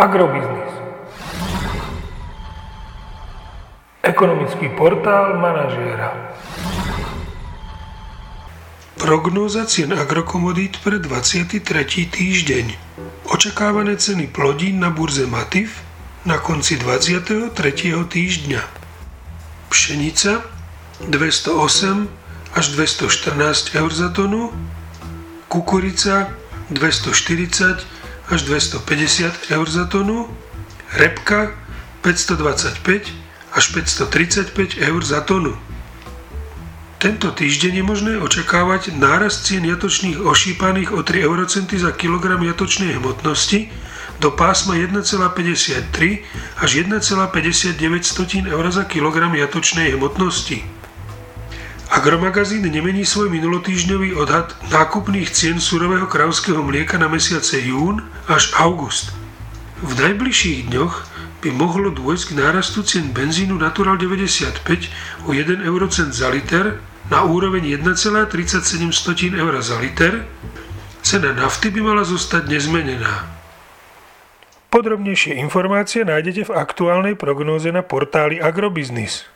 Agrobiznis. Ekonomický portál manažéra. Prognóza cien agrokomodít pre 23. týždeň. Očakávané ceny plodín na burze Matif na konci 23. týždňa. Pšenica 208 až 214 eur za tonu, kukurica 240 až 250 eur za tonu, repka 525 až 535 eur za tonu. Tento týždeň je možné očakávať nárast cien jatočných ošípaných o 3 eurocenty za kilogram jatočnej hmotnosti do pásma 1,53 až 1,59 eur za kilogram jatočnej hmotnosti. Agromagazín nemení svoj minulotýždňový odhad nákupných cien surového kravského mlieka na mesiace jún až august. V najbližších dňoch by mohlo dôjsť k nárastu cien benzínu Natural 95 o 1 eurocent za liter na úroveň 1,37 eur za liter, cena nafty by mala zostať nezmenená. Podrobnejšie informácie nájdete v aktuálnej prognóze na portáli Agrobiznis.